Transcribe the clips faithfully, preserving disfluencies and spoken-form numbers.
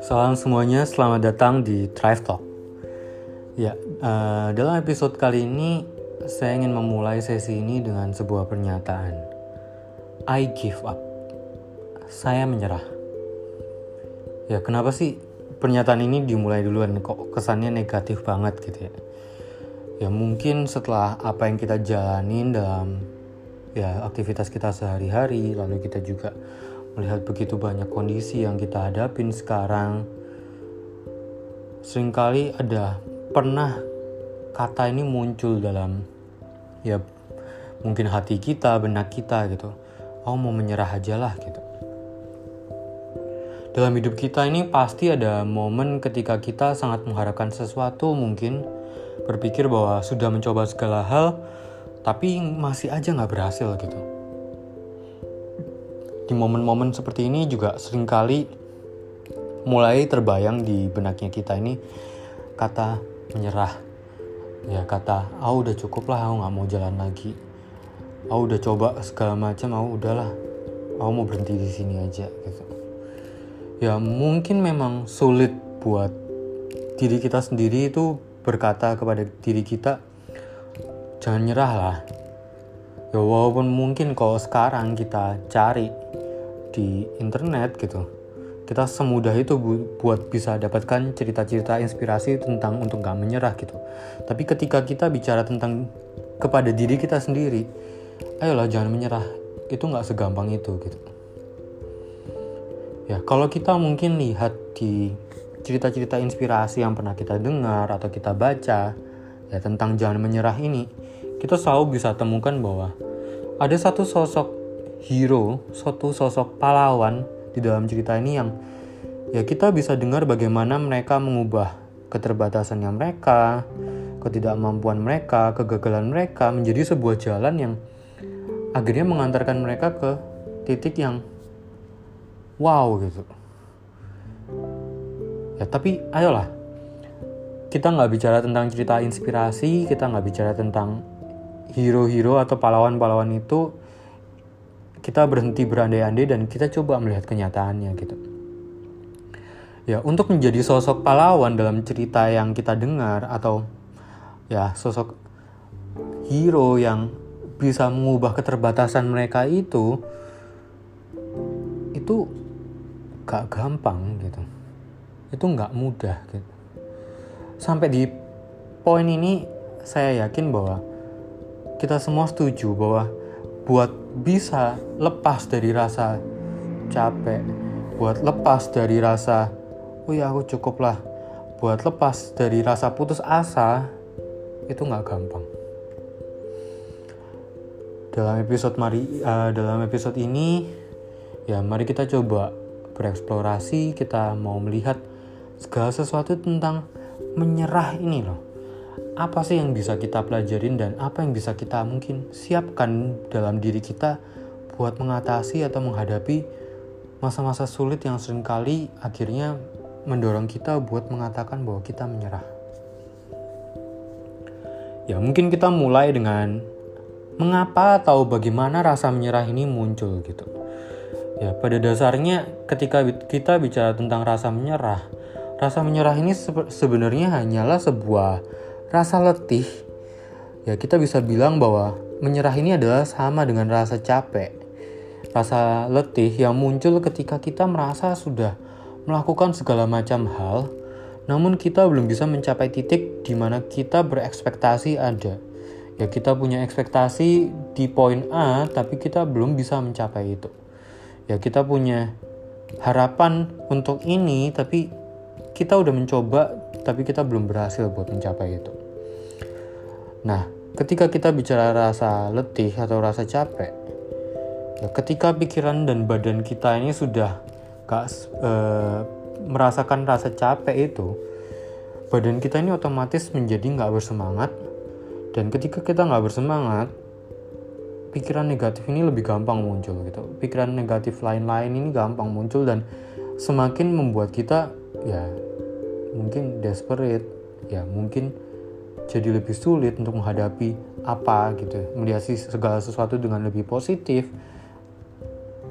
Salam semuanya, selamat datang di Thrive Talk. Ya, uh, dalam episode kali ini saya ingin memulai sesi ini dengan sebuah pernyataan. I give up. Saya menyerah. Ya, kenapa sih pernyataan ini dimulai duluan? Kok kesannya negatif banget gitu ya? Ya mungkin setelah apa yang kita jalanin dalam ya aktivitas kita sehari-hari, lalu kita juga melihat begitu banyak kondisi yang kita hadapin sekarang, seringkali ada pernah kata ini muncul dalam ya mungkin hati kita, benak kita gitu. Oh, mau menyerah aja lah gitu. Dalam hidup kita ini pasti ada momen ketika kita sangat mengharapkan sesuatu, mungkin berpikir bahwa sudah mencoba segala hal tapi masih aja gak berhasil gitu. Di momen-momen seperti ini juga seringkali mulai terbayang di benaknya kita ini kata menyerah. Ya kata, ah udah cukup lah, aku gak mau jalan lagi. Aku udah coba segala macam, aku udahlah, aku mau berhenti di sini aja gitu. Ya mungkin memang sulit buat diri kita sendiri itu berkata kepada diri kita, jangan nyerah lah. Ya walaupun mungkin kalau sekarang kita cari di internet gitu, kita semudah itu bu- buat bisa dapatkan cerita-cerita inspirasi tentang untuk gak menyerah gitu. Tapi ketika kita bicara tentang kepada diri kita sendiri, ayolah jangan menyerah, itu gak segampang itu gitu. Ya kalau kita mungkin lihat di cerita-cerita inspirasi yang pernah kita dengar atau kita baca ya tentang jangan menyerah ini, kita selalu bisa temukan bahwa ada satu sosok hero, satu sosok pahlawan di dalam cerita ini yang ya kita bisa dengar bagaimana mereka mengubah keterbatasannya mereka, ketidakmampuan mereka, kegagalan mereka menjadi sebuah jalan yang akhirnya mengantarkan mereka ke titik yang wow gitu. Ya tapi ayolah, kita nggak bicara tentang cerita inspirasi, kita nggak bicara tentang hero-hero atau pahlawan-pahlawan itu, kita berhenti berandai-andai dan kita coba melihat kenyataannya gitu. Ya untuk menjadi sosok pahlawan dalam cerita yang kita dengar atau ya sosok hero yang bisa mengubah keterbatasan mereka itu, itu gak gampang gitu, itu gak mudah gitu. Sampai di poin ini saya yakin bahwa kita semua setuju bahwa buat bisa lepas dari rasa capek, buat lepas dari rasa oh ya aku cukup lah, buat lepas dari rasa putus asa, itu nggak gampang. Dalam episode mari uh, dalam episode ini ya mari kita coba bereksplorasi, kita mau melihat segala sesuatu tentang menyerah ini loh. Apa sih yang bisa kita pelajarin dan apa yang bisa kita mungkin siapkan dalam diri kita buat mengatasi atau menghadapi masa-masa sulit yang seringkali akhirnya mendorong kita buat mengatakan bahwa kita menyerah. Ya mungkin kita mulai dengan mengapa atau bagaimana rasa menyerah ini muncul gitu. Ya pada dasarnya ketika kita bicara tentang rasa menyerah, rasa menyerah ini sebenarnya hanyalah sebuah rasa letih. Ya kita bisa bilang bahwa menyerah ini adalah sama dengan rasa capek, rasa letih yang muncul ketika kita merasa sudah melakukan segala macam hal, namun kita belum bisa mencapai titik di mana kita berekspektasi ada. Ya kita punya ekspektasi di poin A, tapi kita belum bisa mencapai itu. Ya kita punya harapan untuk ini, tapi kita udah mencoba, tapi kita belum berhasil buat mencapai itu. Nah, ketika kita bicara rasa letih atau rasa capek, ya ketika pikiran dan badan kita ini sudah gak, e, merasakan rasa capek itu, badan kita ini otomatis menjadi gak bersemangat. Dan ketika kita gak bersemangat, pikiran negatif ini lebih gampang muncul gitu. Pikiran negatif lain-lain ini gampang muncul dan semakin membuat kita ya mungkin desperate, ya mungkin jadi lebih sulit untuk menghadapi apa gitu, melihat segala sesuatu dengan lebih positif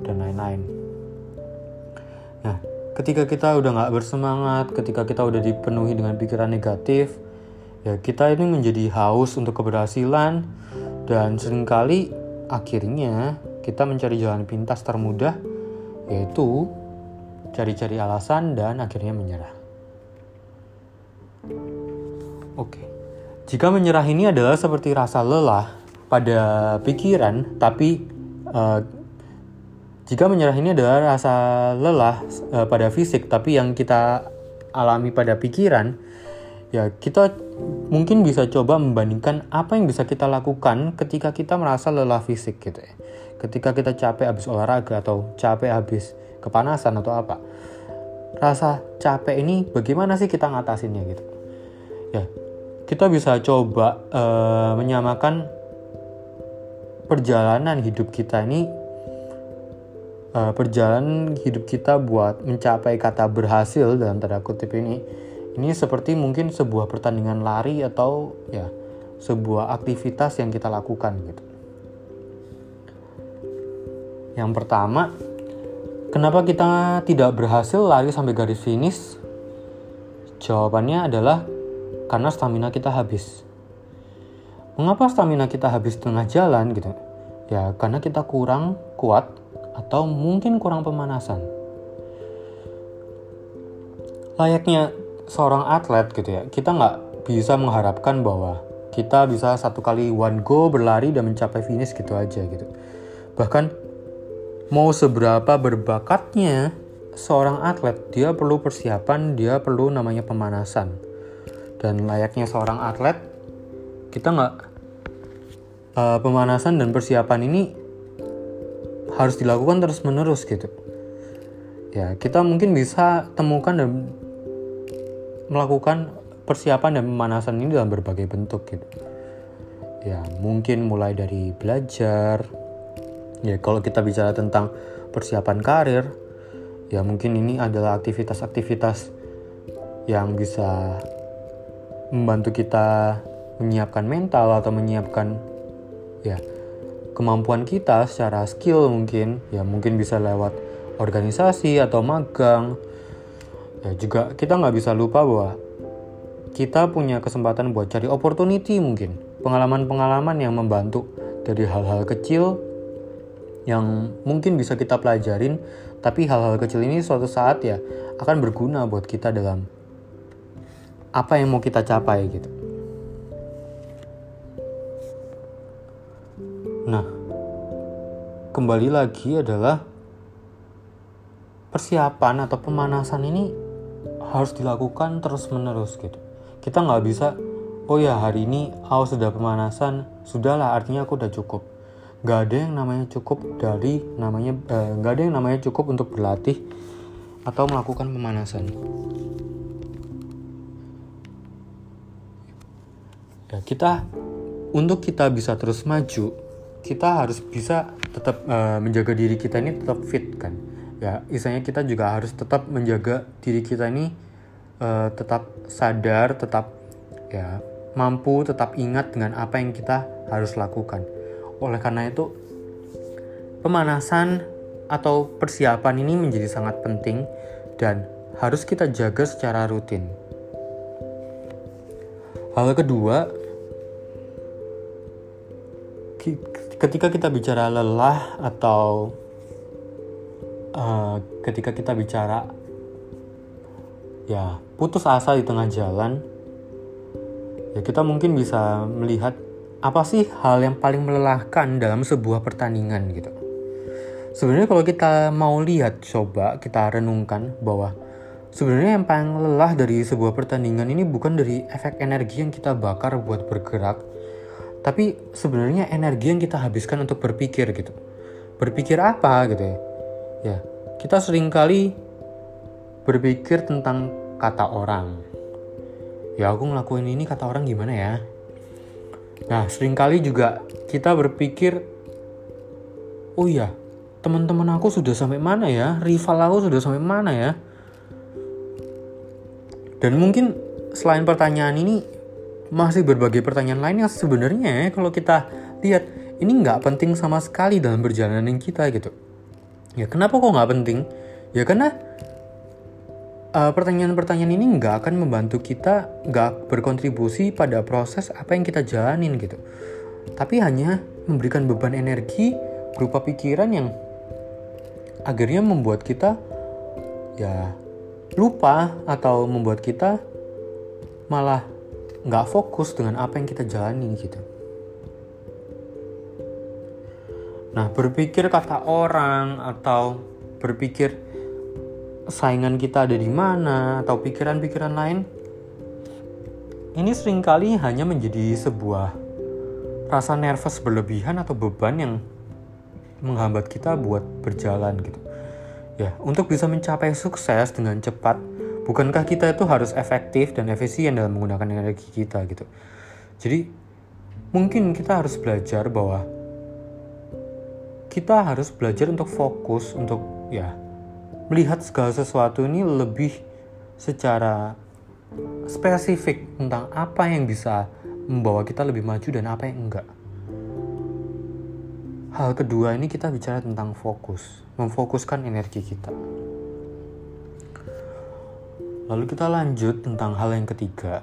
dan lain-lain. Nah, Ketika kita udah nggak bersemangat, ketika kita udah dipenuhi dengan pikiran negatif, ya kita ini menjadi haus untuk keberhasilan, dan seringkali akhirnya kita mencari jalan pintas termudah, yaitu cari-cari alasan dan akhirnya menyerah. Oke, jika menyerah ini adalah seperti rasa lelah pada pikiran, tapi uh, jika menyerah ini adalah rasa lelah uh, pada fisik, tapi yang kita alami pada pikiran, ya kita mungkin bisa coba membandingkan apa yang bisa kita lakukan ketika kita merasa lelah fisik gitu ya. Ketika kita capek habis olahraga atau capek habis kepanasan atau apa. Rasa capek ini bagaimana sih kita ngatasinnya gitu. Ya, kita bisa coba uh, menyamakan perjalanan hidup kita ini uh, perjalanan hidup kita buat mencapai kata berhasil dalam tanda kutip ini. Ini seperti mungkin sebuah pertandingan lari atau ya sebuah aktivitas yang kita lakukan gitu. Yang pertama, kenapa kita tidak berhasil lari sampai garis finish? Jawabannya adalah karena stamina kita habis. Mengapa stamina kita habis tengah jalan gitu? Ya karena kita kurang kuat atau mungkin kurang pemanasan. Layaknya seorang atlet gitu ya, kita nggak bisa mengharapkan bahwa kita bisa satu kali one go berlari dan mencapai finish gitu aja gitu. Bahkan mau seberapa berbakatnya seorang atlet, dia perlu persiapan, dia perlu namanya pemanasan. Dan layaknya seorang atlet, kita nggak uh, pemanasan dan persiapan ini harus dilakukan terus-menerus gitu. Ya kita mungkin bisa temukan dan melakukan persiapan dan pemanasan ini dalam berbagai bentuk gitu. Ya mungkin mulai dari belajar. Ya kalau kita bicara tentang persiapan karir, ya mungkin ini adalah aktivitas-aktivitas yang bisa membantu kita menyiapkan mental atau menyiapkan ya kemampuan kita secara skill mungkin. Ya mungkin bisa lewat organisasi atau magang. Ya juga kita nggak bisa lupa bahwa kita punya kesempatan buat cari opportunity mungkin. Pengalaman-pengalaman yang membantu dari hal-hal kecil yang mungkin bisa kita pelajarin. Tapi hal-hal kecil ini suatu saat ya akan berguna buat kita dalam apa yang mau kita capai gitu. Nah, kembali lagi adalah persiapan atau pemanasan ini harus dilakukan terus-menerus gitu. Kita nggak bisa, oh ya hari ini aku sudah pemanasan, sudahlah artinya aku udah cukup. Nggak ada yang namanya cukup dari namanya eh, nggak ada yang namanya cukup untuk berlatih atau melakukan pemanasan. Ya, kita untuk kita bisa terus maju, kita harus bisa tetap eh, menjaga diri kita ini tetap fit kan. Ya, istilahnya kita juga harus tetap menjaga diri kita ini uh, tetap sadar, tetap ya mampu, tetap ingat dengan apa yang kita harus lakukan. Oleh karena itu, pemanasan atau persiapan ini menjadi sangat penting dan harus kita jaga secara rutin. Hal kedua, ketika kita bicara lelah atau Uh, ketika kita bicara ya putus asa di tengah jalan, ya kita mungkin bisa melihat apa sih hal yang paling melelahkan dalam sebuah pertandingan gitu. Sebenarnya kalau kita mau lihat, coba kita renungkan bahwa sebenarnya yang paling lelah dari sebuah pertandingan ini bukan dari efek energi yang kita bakar buat bergerak, tapi sebenarnya energi yang kita habiskan untuk berpikir gitu. Berpikir apa gitu ya. Ya, kita seringkali berpikir tentang kata orang. Ya, aku ngelakuin ini kata orang gimana ya? Nah, seringkali juga kita berpikir, oh iya, teman-teman aku sudah sampai mana ya? Rival aku sudah sampai mana ya? Dan mungkin selain pertanyaan ini, masih berbagai pertanyaan lain yang sebenarnya kalau kita lihat, ini nggak penting sama sekali dalam perjalanan kita gitu. Ya kenapa kok nggak penting? Ya karena Uh, pertanyaan-pertanyaan ini nggak akan membantu kita, nggak berkontribusi pada proses apa yang kita jalanin gitu. Tapi hanya memberikan beban energi berupa pikiran yang akhirnya membuat kita ya lupa atau membuat kita malah nggak fokus dengan apa yang kita jalani gitu. Nah, berpikir kata orang atau berpikir saingan kita ada di mana atau pikiran-pikiran lain ini seringkali hanya menjadi sebuah rasa nervous berlebihan atau beban yang menghambat kita buat berjalan gitu. Ya, untuk bisa mencapai sukses dengan cepat, bukankah kita itu harus efektif dan efisien dalam menggunakan energi kita gitu. Jadi mungkin kita harus belajar bahwa kita harus belajar untuk fokus, untuk ya melihat segala sesuatu ini lebih secara spesifik tentang apa yang bisa membawa kita lebih maju dan apa yang enggak. Hal kedua ini kita bicara tentang fokus, memfokuskan energi kita. Lalu kita lanjut tentang hal yang ketiga.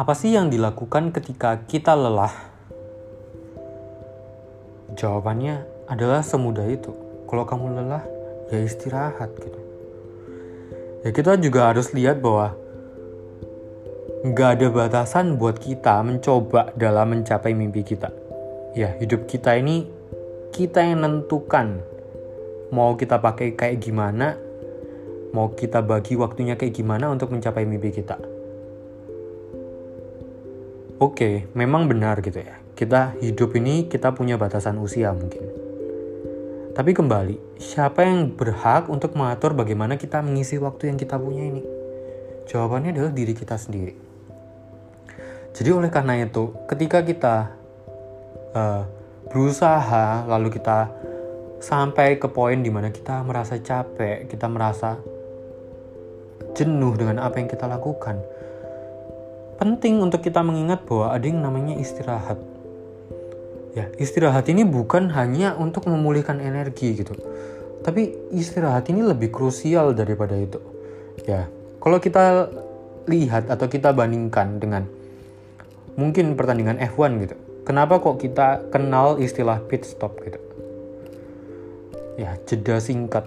Apa sih yang dilakukan ketika kita lelah? Jawabannya adalah semudah itu. Kalau kamu lelah, ya istirahat gitu. Ya, kita juga harus lihat bahwa gak ada batasan buat kita mencoba dalam mencapai mimpi kita. Ya, hidup kita ini kita yang nentukan. Mau kita pakai kayak gimana, mau kita bagi waktunya kayak gimana untuk mencapai mimpi kita. Oke, memang benar gitu ya. Kita hidup ini kita punya batasan usia mungkin. Tapi kembali, siapa yang berhak untuk mengatur bagaimana kita mengisi waktu yang kita punya ini? Jawabannya adalah diri kita sendiri. Jadi oleh karena itu, ketika kita uh, berusaha, lalu kita sampai ke poin dimana kita merasa capek, kita merasa jenuh dengan apa yang kita lakukan. Penting untuk kita mengingat bahwa ada yang namanya istirahat. Ya, istirahat ini bukan hanya untuk memulihkan energi gitu. Tapi istirahat ini lebih krusial daripada itu. Ya, kalau kita lihat atau kita bandingkan dengan mungkin pertandingan F satu gitu. Kenapa kok kita kenal istilah pit stop gitu? Ya, jeda singkat.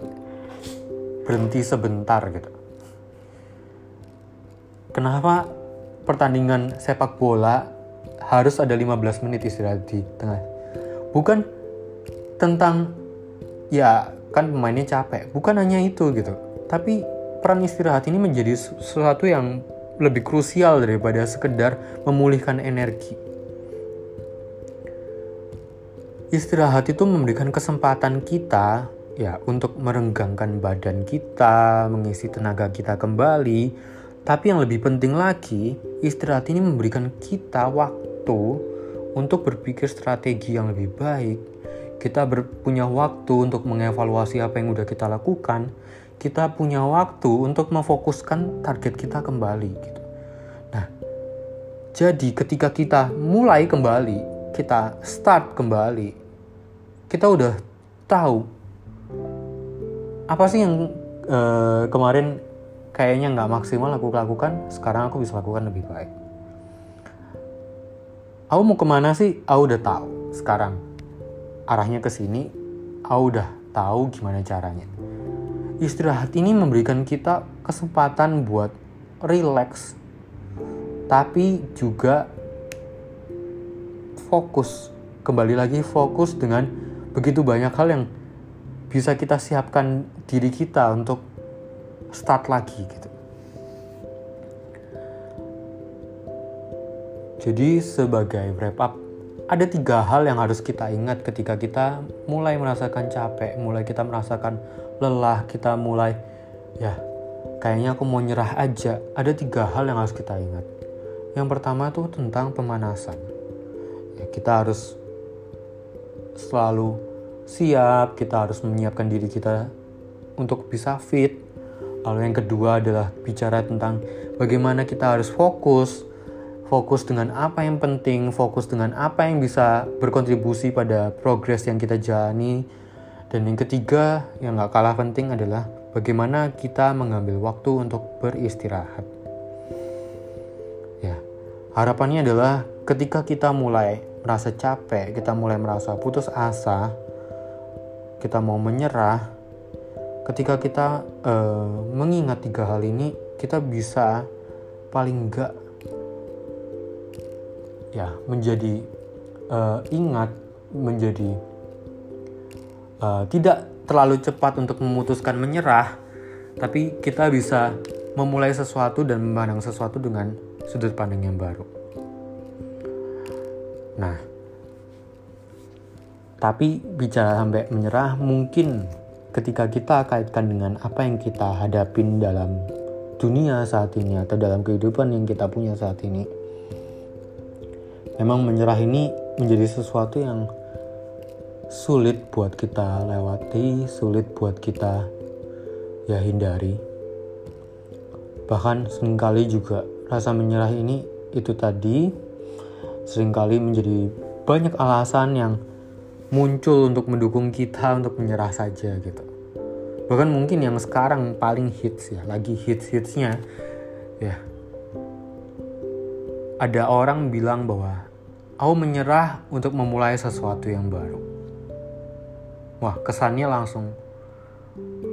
Berhenti sebentar gitu. Kenapa pertandingan sepak bola harus ada lima belas menit istirahat di tengah? Bukan tentang ya kan pemainnya capek, bukan hanya itu gitu. Tapi peran istirahat ini menjadi sesuatu yang lebih krusial daripada sekedar memulihkan energi. Istirahat itu memberikan kesempatan kita ya untuk merenggangkan badan kita, mengisi tenaga kita kembali. Tapi yang lebih penting lagi, istirahat ini memberikan kita waktu untuk berpikir strategi yang lebih baik. Kita ber- punya waktu untuk mengevaluasi apa yang udah kita lakukan. Kita punya waktu untuk memfokuskan target kita kembali. Gitu. Nah, jadi ketika kita mulai kembali, kita start kembali, kita udah tahu apa sih yang uh, kemarin kayaknya nggak maksimal aku lakukan, sekarang aku bisa lakukan lebih baik. Aku mau kemana sih? Aku udah tahu sekarang. Arahnya ke sini, aku udah tahu gimana caranya. Istirahat ini memberikan kita kesempatan buat relax, tapi juga fokus. Kembali lagi fokus dengan begitu banyak hal yang bisa kita siapkan diri kita untuk start lagi gitu. Jadi sebagai wrap up, ada tiga hal yang harus kita ingat ketika kita mulai merasakan capek, mulai kita merasakan lelah, kita mulai ya kayaknya aku mau nyerah aja. Ada tiga hal yang harus kita ingat. Yang pertama tuh tentang pemanasan. Ya, kita harus selalu siap, kita harus menyiapkan diri kita untuk bisa fit. Lalu yang kedua adalah bicara tentang bagaimana kita harus fokus. Fokus dengan apa yang penting, fokus dengan apa yang bisa berkontribusi pada progres yang kita jalani. Dan yang ketiga yang gak kalah penting adalah bagaimana kita mengambil waktu untuk beristirahat. Ya, harapannya adalah ketika kita mulai merasa capek, kita mulai merasa putus asa, kita mau menyerah, ketika kita eh, mengingat tiga hal ini, kita bisa paling enggak ya menjadi eh, ingat, menjadi eh, tidak terlalu cepat untuk memutuskan menyerah, tapi kita bisa memulai sesuatu dan memandang sesuatu dengan sudut pandang yang baru. Nah, tapi bicara sampai menyerah, mungkin ketika kita kaitkan dengan apa yang kita hadapin dalam dunia saat ini atau dalam kehidupan yang kita punya saat ini, memang menyerah ini menjadi sesuatu yang sulit buat kita lewati, sulit buat kita ya hindari. Bahkan seringkali juga rasa menyerah ini itu tadi seringkali menjadi banyak alasan yang muncul untuk mendukung kita untuk menyerah saja gitu. Bahkan mungkin yang sekarang paling hits ya, lagi hits-hitsnya ya. Ada orang bilang bahwa aku menyerah untuk memulai sesuatu yang baru. Wah, kesannya langsung,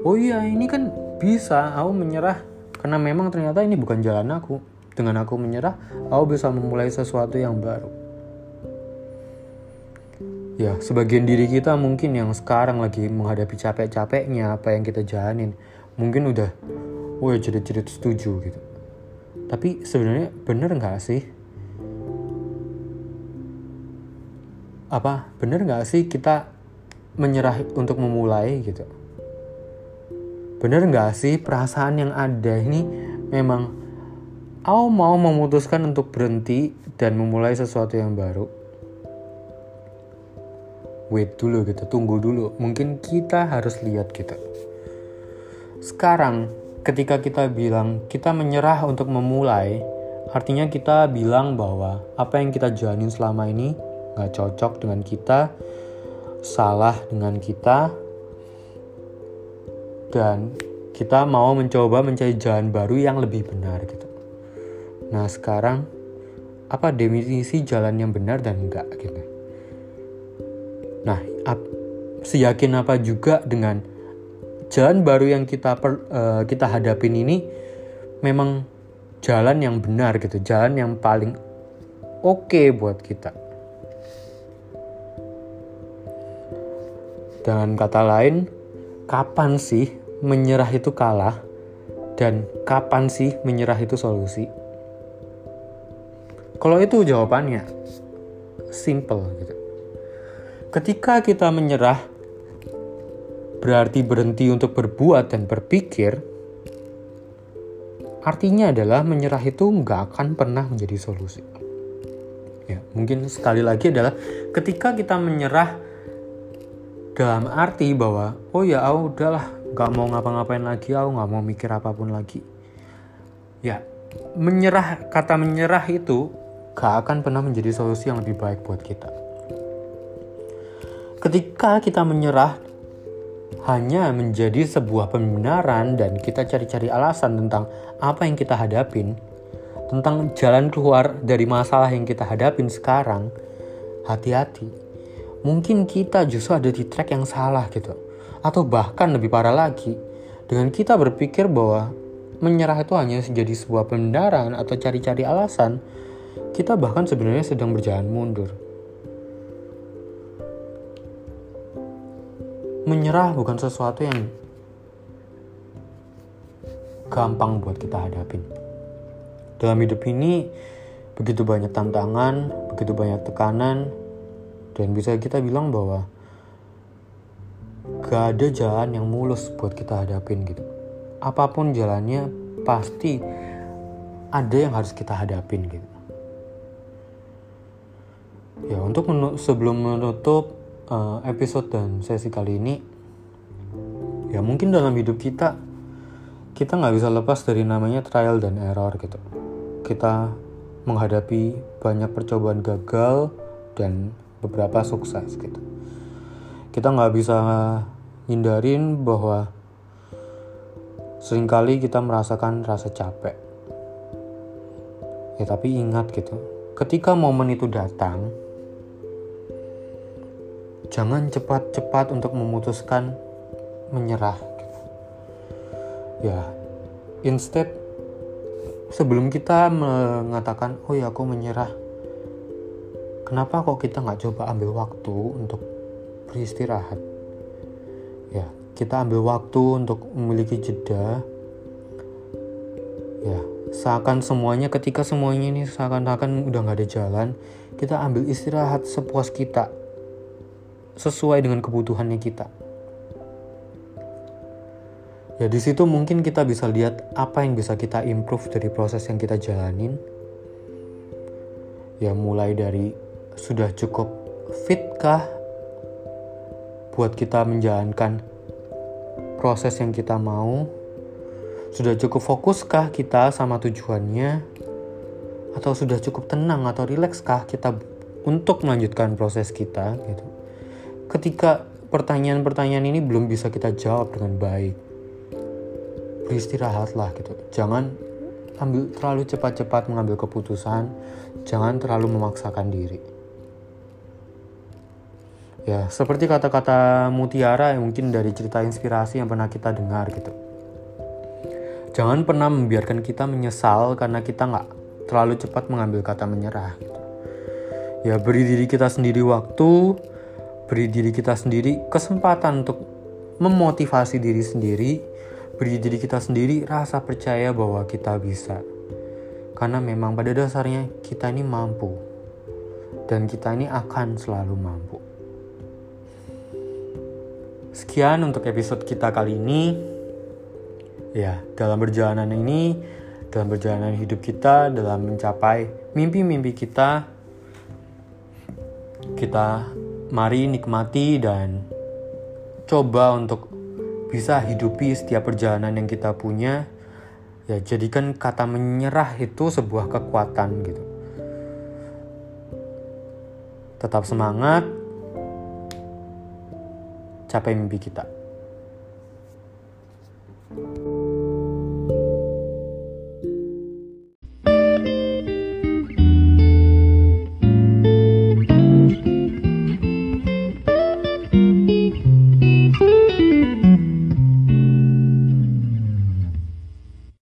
oh iya ini kan bisa, aku menyerah karena memang ternyata ini bukan jalan aku. Dengan aku menyerah, aku bisa memulai sesuatu yang baru. Ya, sebagian diri kita mungkin yang sekarang lagi menghadapi capek-capeknya apa yang kita jalanin, mungkin udah, wah jerit-jerit setuju gitu. Tapi sebenarnya bener gak sih? Apa, bener gak sih kita menyerah untuk memulai gitu? Bener gak sih perasaan yang ada ini memang aku mau memutuskan untuk berhenti dan memulai sesuatu yang baru? Wait dulu gitu, tunggu dulu. Mungkin kita harus lihat gitu. Sekarang ketika kita bilang kita menyerah untuk memulai, artinya kita bilang bahwa apa yang kita jalanin selama ini gak cocok dengan kita, salah dengan kita, dan kita mau mencoba mencari jalan baru yang lebih benar gitu. Nah sekarang, apa definisi jalan yang benar dan enggak gitu? Nah, ap, seyakin apa juga dengan jalan baru yang kita per, uh, kita hadapin ini memang jalan yang benar gitu, jalan yang paling oke buat kita. Dengan kata lain, kapan sih menyerah itu kalah? Dan kapan sih menyerah itu solusi? Kalau itu jawabannya simple gitu. Ketika kita menyerah, berarti berhenti untuk berbuat dan berpikir. Artinya adalah menyerah itu nggak akan pernah menjadi solusi. Ya, mungkin sekali lagi adalah ketika kita menyerah dalam arti bahwa, oh ya aku udahlah, gak mau ngapa-ngapain lagi, aku gak mau mikir apapun lagi. Ya, menyerah, kata menyerah itu gak akan pernah menjadi solusi yang lebih baik buat kita. Ketika kita menyerah, hanya menjadi sebuah pembenaran dan kita cari-cari alasan tentang apa yang kita hadapin, tentang jalan keluar dari masalah yang kita hadapin sekarang, hati-hati. Mungkin kita justru ada di track yang salah gitu. Atau bahkan lebih parah lagi, dengan kita berpikir bahwa menyerah itu hanya menjadi sebuah pembenaran atau cari-cari alasan, kita bahkan sebenarnya sedang berjalan mundur. Menyerah bukan sesuatu yang gampang buat kita hadapin. Dalam hidup ini begitu banyak tantangan, begitu banyak tekanan, dan bisa kita bilang bahwa gak ada jalan yang mulus buat kita hadapin gitu. Apapun jalannya pasti ada yang harus kita hadapin gitu. Ya, untuk menu- sebelum menutup uh, episode dan sesi kali ini, ya mungkin dalam hidup kita kita gak bisa lepas dari namanya trial dan error gitu. Kita menghadapi banyak percobaan gagal dan beberapa sukses gitu. Kita gak bisa hindarin bahwa Seringkali kita merasakan rasa capek. Ya, tapi ingat gitu, ketika momen itu datang, jangan cepat-cepat untuk memutuskan menyerah. Ya, instead sebelum kita mengatakan, oh ya aku menyerah, kenapa kok kita nggak coba ambil waktu untuk beristirahat? Ya, kita ambil waktu untuk memiliki jeda. Ya, seakan semuanya ketika semuanya ini seakan-akan udah nggak ada jalan, kita ambil istirahat sepuas kita, sesuai dengan kebutuhannya kita. Ya, di situ mungkin kita bisa lihat apa yang bisa kita improve dari proses yang kita jalanin. Ya, mulai dari sudah cukup fitkah buat kita menjalankan proses yang kita mau, sudah cukup fokuskah kita sama tujuannya, atau sudah cukup tenang atau rilekskah kita untuk melanjutkan proses kita gitu. Ketika pertanyaan-pertanyaan ini belum bisa kita jawab dengan baik, beristirahatlah gitu. Jangan ambil terlalu cepat-cepat mengambil keputusan, jangan terlalu memaksakan diri. Ya, seperti kata-kata mutiara yang mungkin dari cerita inspirasi yang pernah kita dengar gitu. Jangan pernah membiarkan kita menyesal karena kita gak terlalu cepat mengambil kata menyerah gitu. Ya, beri diri kita sendiri waktu, beri diri kita sendiri kesempatan untuk memotivasi diri sendiri, beri diri kita sendiri rasa percaya bahwa kita bisa. Karena memang pada dasarnya kita ini mampu, dan kita ini akan selalu mampu. Sekian untuk episode kita kali ini. Ya, dalam perjalanan ini, dalam perjalanan hidup kita, dalam mencapai mimpi-mimpi kita, kita mari nikmati dan coba untuk bisa hidupi setiap perjalanan yang kita punya. Ya, jadikan kata menyerah itu sebuah kekuatan gitu. Tetap semangat, capai mimpi kita.